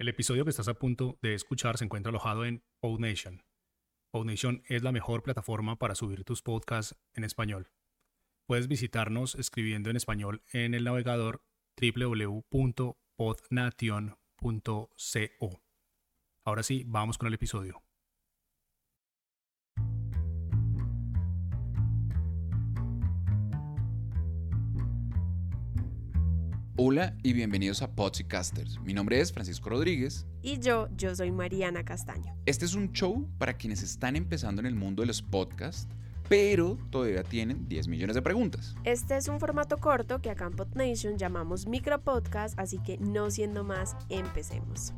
El episodio que estás a punto de escuchar se encuentra alojado en PodNation. PodNation es la mejor plataforma para subir tus podcasts en español. Puedes visitarnos escribiendo en español en el navegador www.podnation.co. Ahora sí, vamos con el episodio. Hola y bienvenidos a Pods y Casters. Mi nombre es Francisco Rodríguez. Y yo soy Mariana Castaño. Este es un show para quienes están empezando en el mundo de los podcasts, pero todavía tienen 10 millones de preguntas. Este es un formato corto que acá en PodNation llamamos micropodcast, así que no siendo más, empecemos.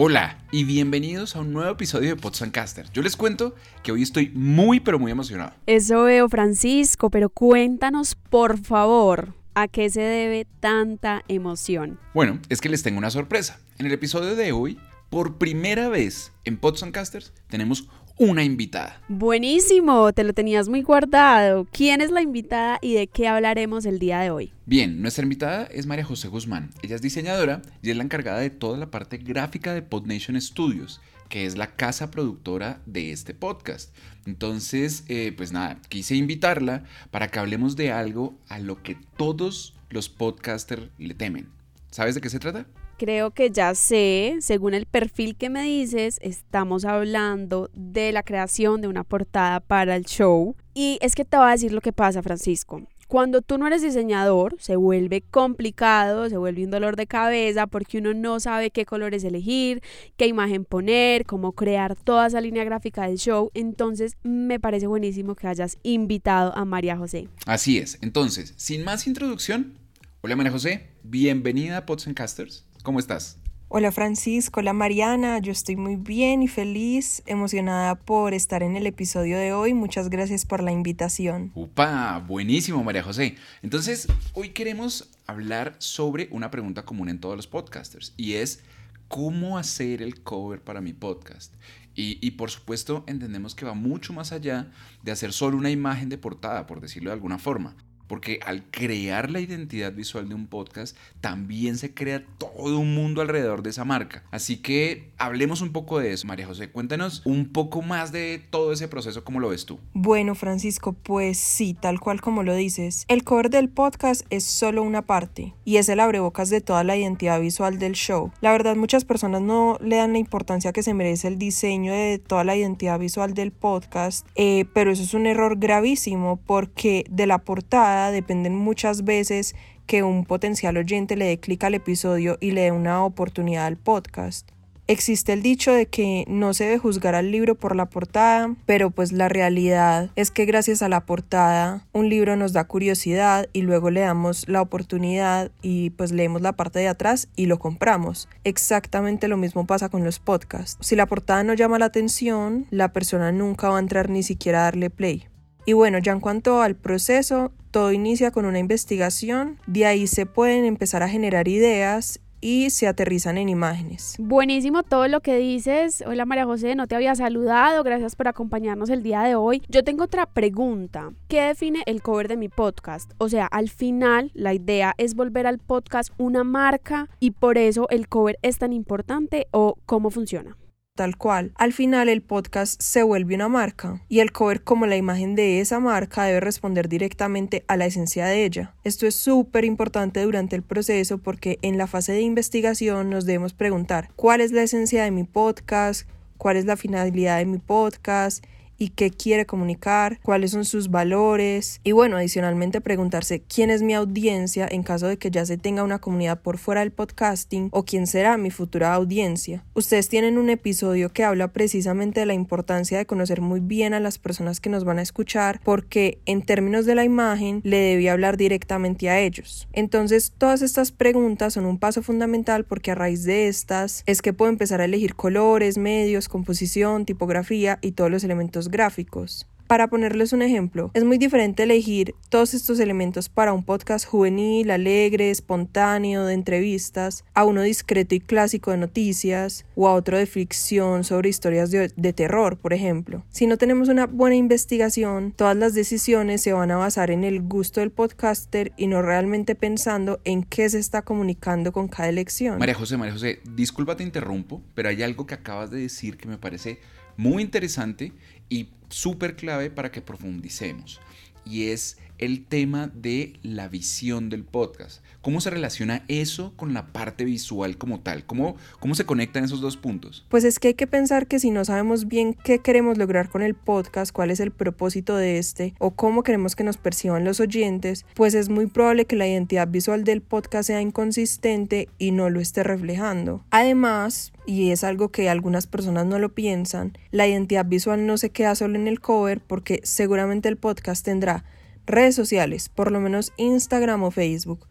Hola y bienvenidos a un nuevo episodio de Pods y Casters. Yo les cuento que hoy estoy muy emocionado. Eso veo, Francisco, pero cuéntanos por favor, ¿a qué se debe tanta emoción? Bueno, es que les tengo una sorpresa. En el episodio de hoy, por primera vez en Pods y Casters, tenemos una invitada. Buenísimo, te lo tenías muy guardado. ¿Quién es la invitada y de qué hablaremos el día de hoy? Bien, nuestra invitada es María José Guzmán. Ella es diseñadora y es la encargada de toda la parte gráfica de PodNation Studios, que es la casa productora de este podcast. Entonces, pues nada, quise invitarla para que hablemos de algo a lo que todos los podcasters le temen. ¿Sabes de qué se trata? Creo que ya sé, según el perfil que me dices, estamos hablando de la creación de una portada para el show. Y es que te voy a decir lo que pasa, Francisco. Cuando tú no eres diseñador, se vuelve complicado, se vuelve un dolor de cabeza porque uno no sabe qué colores elegir, qué imagen poner, cómo crear toda esa línea gráfica del show. Entonces, me parece buenísimo que hayas invitado a María José. Así es. Entonces, sin más introducción, hola María José, bienvenida a Pods y Casters. ¿Cómo estás? Hola Francisco, hola Mariana, yo estoy muy bien y feliz, emocionada por estar en el episodio de hoy. Muchas gracias por la invitación. ¡Upa! Buenísimo, María José. Entonces, hoy queremos hablar sobre una pregunta común en todos los podcasters y es ¿cómo hacer el cover para mi podcast? Y por supuesto entendemos que va mucho más allá de hacer solo una imagen de portada, por decirlo de alguna forma. Porque al crear la identidad visual de un podcast, también se crea todo un mundo alrededor de esa marca. Así que hablemos un poco de eso. María José, cuéntanos un poco más de todo ese proceso, ¿cómo lo ves tú? Bueno, Francisco, pues sí, tal cual como lo dices. El cover del podcast es solo una parte y es el abrebocas de toda la identidad visual del show. La verdad, muchas personas no le dan la importancia que se merece el diseño de toda la identidad visual del podcast, pero eso es un error gravísimo porque de la portada dependen muchas veces que un potencial oyente le dé clic al episodio y le dé una oportunidad al podcast. Existe el dicho de que no se debe juzgar al libro por la portada, pero pues la realidad es que gracias a la portada un libro nos da curiosidad y luego le damos la oportunidad y pues leemos la parte de atrás y lo compramos. Exactamente lo mismo pasa con los podcasts. Si la portada no llama la atención, la persona nunca va a entrar ni siquiera a darle play. Y bueno, ya en cuanto al proceso, todo inicia con una investigación, de ahí se pueden empezar a generar ideas y se aterrizan en imágenes. Buenísimo todo lo que dices. Hola María José, no te había saludado, gracias por acompañarnos el día de hoy. Yo tengo otra pregunta. ¿Qué define el cover de mi podcast? O sea, al final la idea es volver al podcast una marca y por eso el cover es tan importante, ¿o cómo funciona? Tal cual. Al final el podcast se vuelve una marca y el cover como la imagen de esa marca debe responder directamente a la esencia de ella. Esto es súper importante durante el proceso porque en la fase de investigación nos debemos preguntar ¿cuál es la esencia de mi podcast? ¿Cuál es la finalidad de mi podcast? ¿Y qué quiere comunicar? ¿Cuáles son sus valores? Y bueno, adicionalmente preguntarse quién es mi audiencia en caso de que ya se tenga una comunidad por fuera del podcasting o quién será mi futura audiencia. Ustedes tienen un episodio que habla precisamente de la importancia de conocer muy bien a las personas que nos van a escuchar porque en términos de la imagen le debí hablar directamente a ellos. Entonces todas estas preguntas son un paso fundamental porque a raíz de estas es que puedo empezar a elegir colores, medios, composición, tipografía y todos los elementos gráficos. Para ponerles un ejemplo, es muy diferente elegir todos estos elementos para un podcast juvenil, alegre, espontáneo, de entrevistas, a uno discreto y clásico de noticias, o a otro de ficción sobre historias de terror, por ejemplo. Si no tenemos una buena investigación, todas las decisiones se van a basar en el gusto del podcaster y no realmente pensando en qué se está comunicando con cada elección. María José, disculpa te interrumpo, pero hay algo que acabas de decir que me parece muy interesante y súper clave para que profundicemos, y es el tema de la visión del podcast. ¿Cómo se relaciona eso con la parte visual como tal? ¿Cómo se conectan esos dos puntos? Pues es que hay que pensar que si no sabemos bien qué queremos lograr con el podcast, cuál es el propósito de este o cómo queremos que nos perciban los oyentes, pues es muy probable que la identidad visual del podcast sea inconsistente y no lo esté reflejando. Además, y es algo que algunas personas no lo piensan, la identidad visual no se queda solo en el cover, porque seguramente el podcast tendrá redes sociales, por lo menos Instagram o Facebook,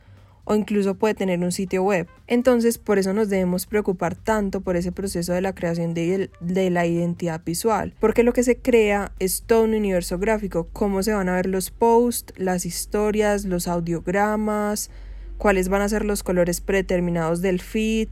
o incluso puede tener un sitio web. Entonces, por eso nos debemos preocupar tanto por ese proceso de la creación de la identidad visual, porque lo que se crea es todo un universo gráfico: cómo se van a ver los posts, las historias, los audiogramas, cuáles van a ser los colores predeterminados del feed.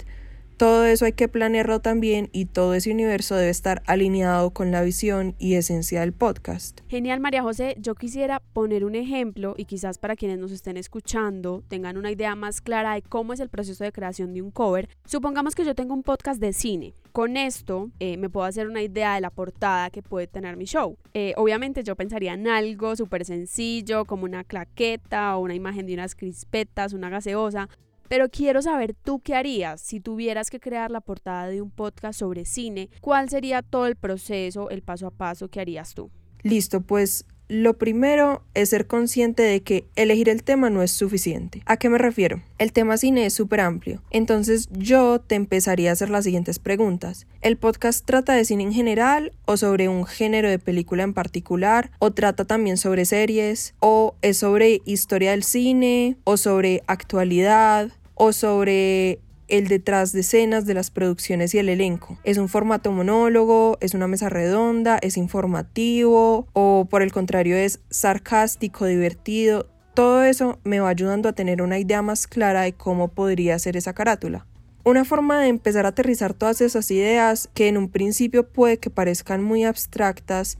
Todo eso hay que planearlo también, y todo ese universo debe estar alineado con la visión y esencia del podcast. Genial, María José. Yo quisiera poner un ejemplo, y quizás para quienes nos estén escuchando tengan una idea más clara de cómo es el proceso de creación de un cover. Supongamos que yo tengo un podcast de cine. Con esto me puedo hacer una idea de la portada que puede tener mi show. Obviamente yo pensaría en algo súper sencillo, como una claqueta o una imagen de unas crispetas, una gaseosa. Pero quiero saber, ¿tú qué harías si tuvieras que crear la portada de un podcast sobre cine? ¿Cuál sería todo el proceso, el paso a paso que harías tú? Listo, pues lo primero es ser consciente de que elegir el tema no es suficiente. ¿A qué me refiero? El tema cine es súper amplio, entonces yo te empezaría a hacer las siguientes preguntas. ¿El podcast trata de cine en general, o sobre un género de película en particular, o trata también sobre series, o es sobre historia del cine, o sobre actualidad, o sobre el detrás de escenas de las producciones y el elenco? ¿Es un formato monólogo? ¿Es una mesa redonda? ¿Es informativo? ¿O por el contrario es sarcástico, divertido? Todo eso me va ayudando a tener una idea más clara de cómo podría ser esa carátula. Una forma de empezar a aterrizar todas esas ideas, que en un principio puede que parezcan muy abstractas,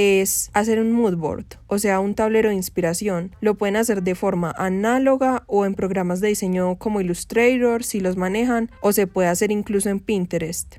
es hacer un mood board, o sea, un tablero de inspiración. Lo pueden hacer de forma análoga o en programas de diseño como Illustrator, si los manejan, o se puede hacer incluso en Pinterest.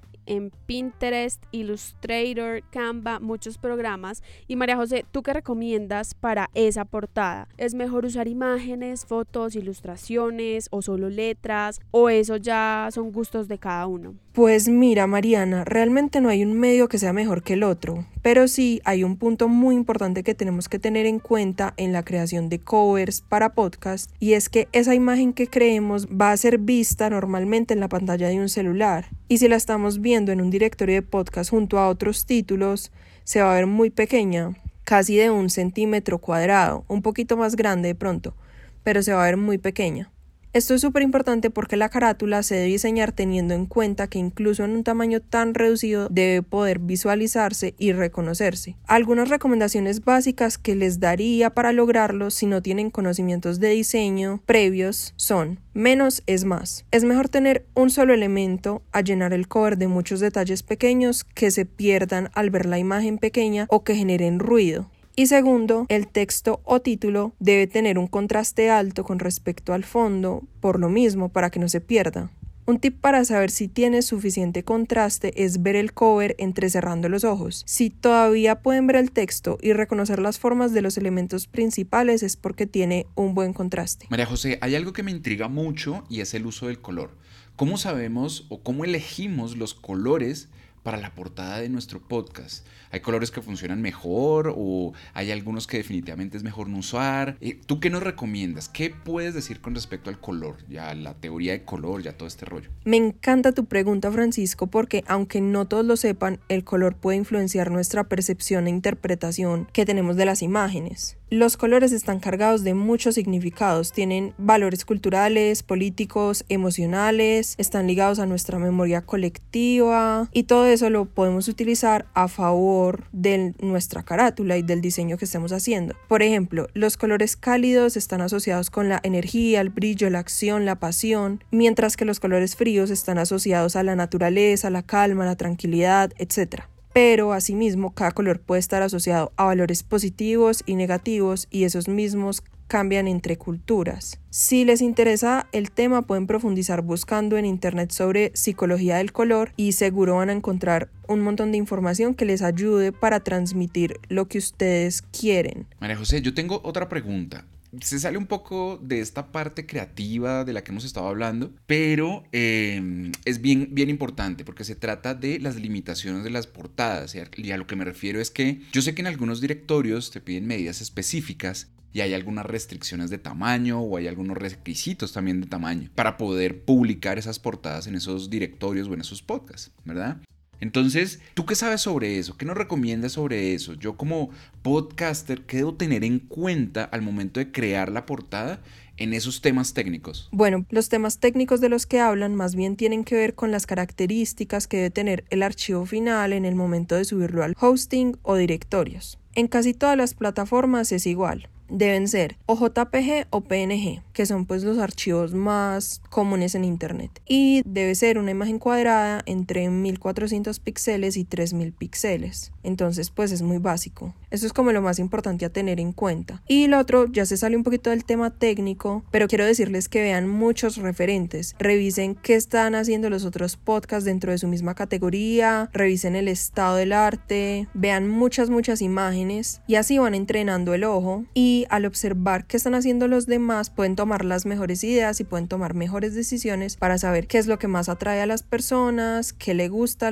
Illustrator, Canva, muchos programas. Y María José, ¿tú qué recomiendas para esa portada? ¿Es mejor usar imágenes, fotos, ilustraciones o solo letras? ¿O eso ya son gustos de cada uno? Pues mira, Mariana, realmente no hay un medio que sea mejor que el otro, pero sí hay un punto muy importante que tenemos que tener en cuenta en la creación de covers para podcast, y es que esa imagen que creemos va a ser vista normalmente en la pantalla de un celular, y si la estamos viendo en un directorio de podcast junto a otros títulos, se va a ver muy pequeña, casi de 1 cm², un poquito más grande de pronto, pero se va a ver muy pequeña. Esto es súper importante porque la carátula se debe diseñar teniendo en cuenta que incluso en un tamaño tan reducido debe poder visualizarse y reconocerse. Algunas recomendaciones básicas que les daría para lograrlo si no tienen conocimientos de diseño previos son: menos es más. Es mejor tener un solo elemento a llenar el cover de muchos detalles pequeños que se pierdan al ver la imagen pequeña o que generen ruido. Y segundo, el texto o título debe tener un contraste alto con respecto al fondo, por lo mismo, para que no se pierda. Un tip para saber si tiene suficiente contraste es ver el cover entrecerrando los ojos. Si todavía pueden ver el texto y reconocer las formas de los elementos principales, es porque tiene un buen contraste. María José, hay algo que me intriga mucho, y es el uso del color. ¿Cómo sabemos o cómo elegimos los colores para la portada de nuestro podcast? ¿Hay colores que funcionan mejor o hay algunos que definitivamente es mejor no usar? ¿Tú qué nos recomiendas? ¿Qué puedes decir con respecto al color? Ya la teoría de color, ya todo este rollo. Me encanta tu pregunta, Francisco, porque aunque no todos lo sepan, el color puede influenciar nuestra percepción e interpretación que tenemos de las imágenes. Los colores están cargados de muchos significados, tienen valores culturales, políticos, emocionales, están ligados a nuestra memoria colectiva y todo eso lo podemos utilizar a favor de nuestra carátula y del diseño que estemos haciendo. Por ejemplo, los colores cálidos están asociados con la energía, el brillo, la acción, la pasión, mientras que los colores fríos están asociados a la naturaleza, la calma, la tranquilidad, etc. Pero asimismo, cada color puede estar asociado a valores positivos y negativos y esos mismos cambian entre culturas. Si les interesa el tema, pueden profundizar buscando en internet sobre psicología del color y seguro van a encontrar un montón de información que les ayude para transmitir lo que ustedes quieren. María José, yo tengo otra pregunta. Se sale un poco de esta parte creativa de la que hemos estado hablando, pero es bien importante porque se trata de las limitaciones de las portadas. Y a lo que me refiero es que yo sé que en algunos directorios te piden medidas específicas y hay algunas restricciones de tamaño o hay algunos requisitos también de tamaño para poder publicar esas portadas en esos directorios o en esos podcasts, ¿verdad? Entonces, ¿tú qué sabes sobre eso? ¿Qué nos recomiendas sobre eso? Yo como podcaster, ¿qué debo tener en cuenta al momento de crear la portada en esos temas técnicos? Bueno, los temas técnicos de los que hablan más bien tienen que ver con las características que debe tener el archivo final en el momento de subirlo al hosting o directorios. En casi todas las plataformas es igual. Deben ser o JPG o PNG, que son pues los archivos más comunes en internet. Y debe ser una imagen cuadrada entre 1400 píxeles y 3000 píxeles. Entonces pues es muy básico. Eso es como lo más importante a tener en cuenta. Y lo otro, ya se sale un poquito del tema técnico, pero quiero decirles que vean muchos referentes. Revisen qué están haciendo los otros podcasts dentro de su misma categoría. Revisen el estado del arte. Vean muchas imágenes. Y así van entrenando el ojo. Y al observar qué están haciendo los demás, pueden tomar las mejores ideas y pueden tomar mejores decisiones para saber qué es lo que más atrae a las personas, qué le gusta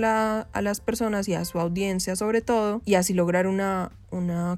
a las personas y a su audiencia sobre todo, y así lograr una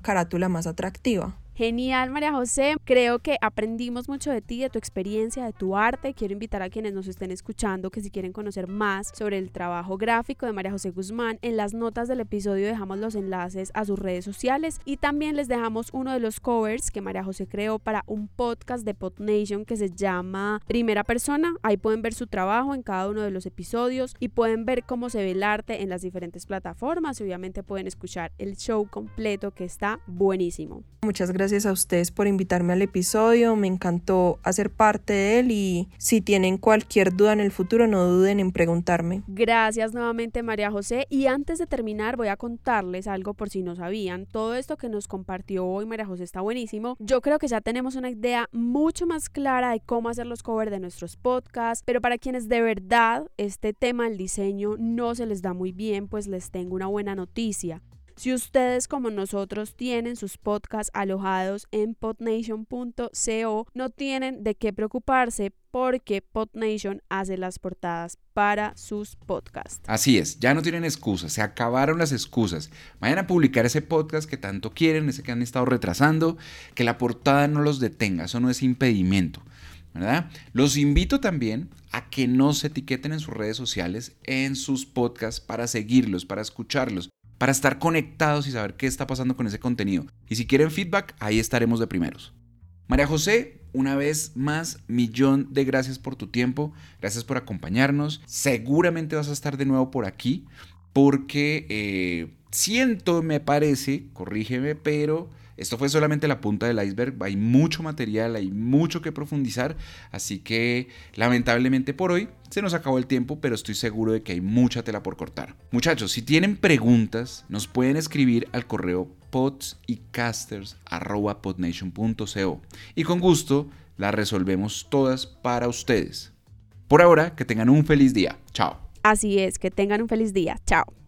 carátula más atractiva. Genial, María José, creo que aprendimos mucho de ti, de tu experiencia, de tu arte. Quiero invitar a quienes nos estén escuchando que si quieren conocer más sobre el trabajo gráfico de María José Guzmán, en las notas del episodio dejamos los enlaces a sus redes sociales y también les dejamos uno de los covers que María José creó para un podcast de PodNation que se llama Primera Persona. Ahí pueden ver su trabajo en cada uno de los episodios y pueden ver cómo se ve el arte en las diferentes plataformas y obviamente pueden escuchar el show completo que está buenísimo. Muchas gracias a ustedes por invitarme al episodio, me encantó hacer parte de él y si tienen cualquier duda en el futuro no duden en preguntarme. Gracias nuevamente, María José, y antes de terminar voy a contarles algo por si no sabían. Todo esto que nos compartió hoy María José está buenísimo. Yo creo que ya tenemos una idea mucho más clara de cómo hacer los covers de nuestros podcasts, pero para quienes de verdad este tema del diseño no se les da muy bien, pues les tengo una buena noticia. Si ustedes como nosotros tienen sus podcasts alojados en podnation.co, no tienen de qué preocuparse porque PodNation hace las portadas para sus podcasts. Así es, ya no tienen excusas, se acabaron las excusas. Vayan a publicar ese podcast que tanto quieren, ese que han estado retrasando, que la portada no los detenga, eso no es impedimento, ¿verdad? Los invito también a que nos etiqueten en sus redes sociales, en sus podcasts, para seguirlos, para escucharlos, para estar conectados y saber qué está pasando con ese contenido. Y si quieren feedback, ahí estaremos de primeros. María José, una vez más, millón de gracias por tu tiempo. Gracias por acompañarnos. Seguramente vas a estar de nuevo por aquí porque siento, me parece, corrígeme, pero esto fue solamente la punta del iceberg. Hay mucho material, hay mucho que profundizar. Así que, lamentablemente por hoy, se nos acabó el tiempo, pero estoy seguro de que hay mucha tela por cortar. Muchachos, si tienen preguntas, nos pueden escribir al correo podsycasters@podnation.co y con gusto las resolvemos todas para ustedes. Por ahora, que tengan un feliz día. Chao. Así es, que tengan un feliz día. Chao.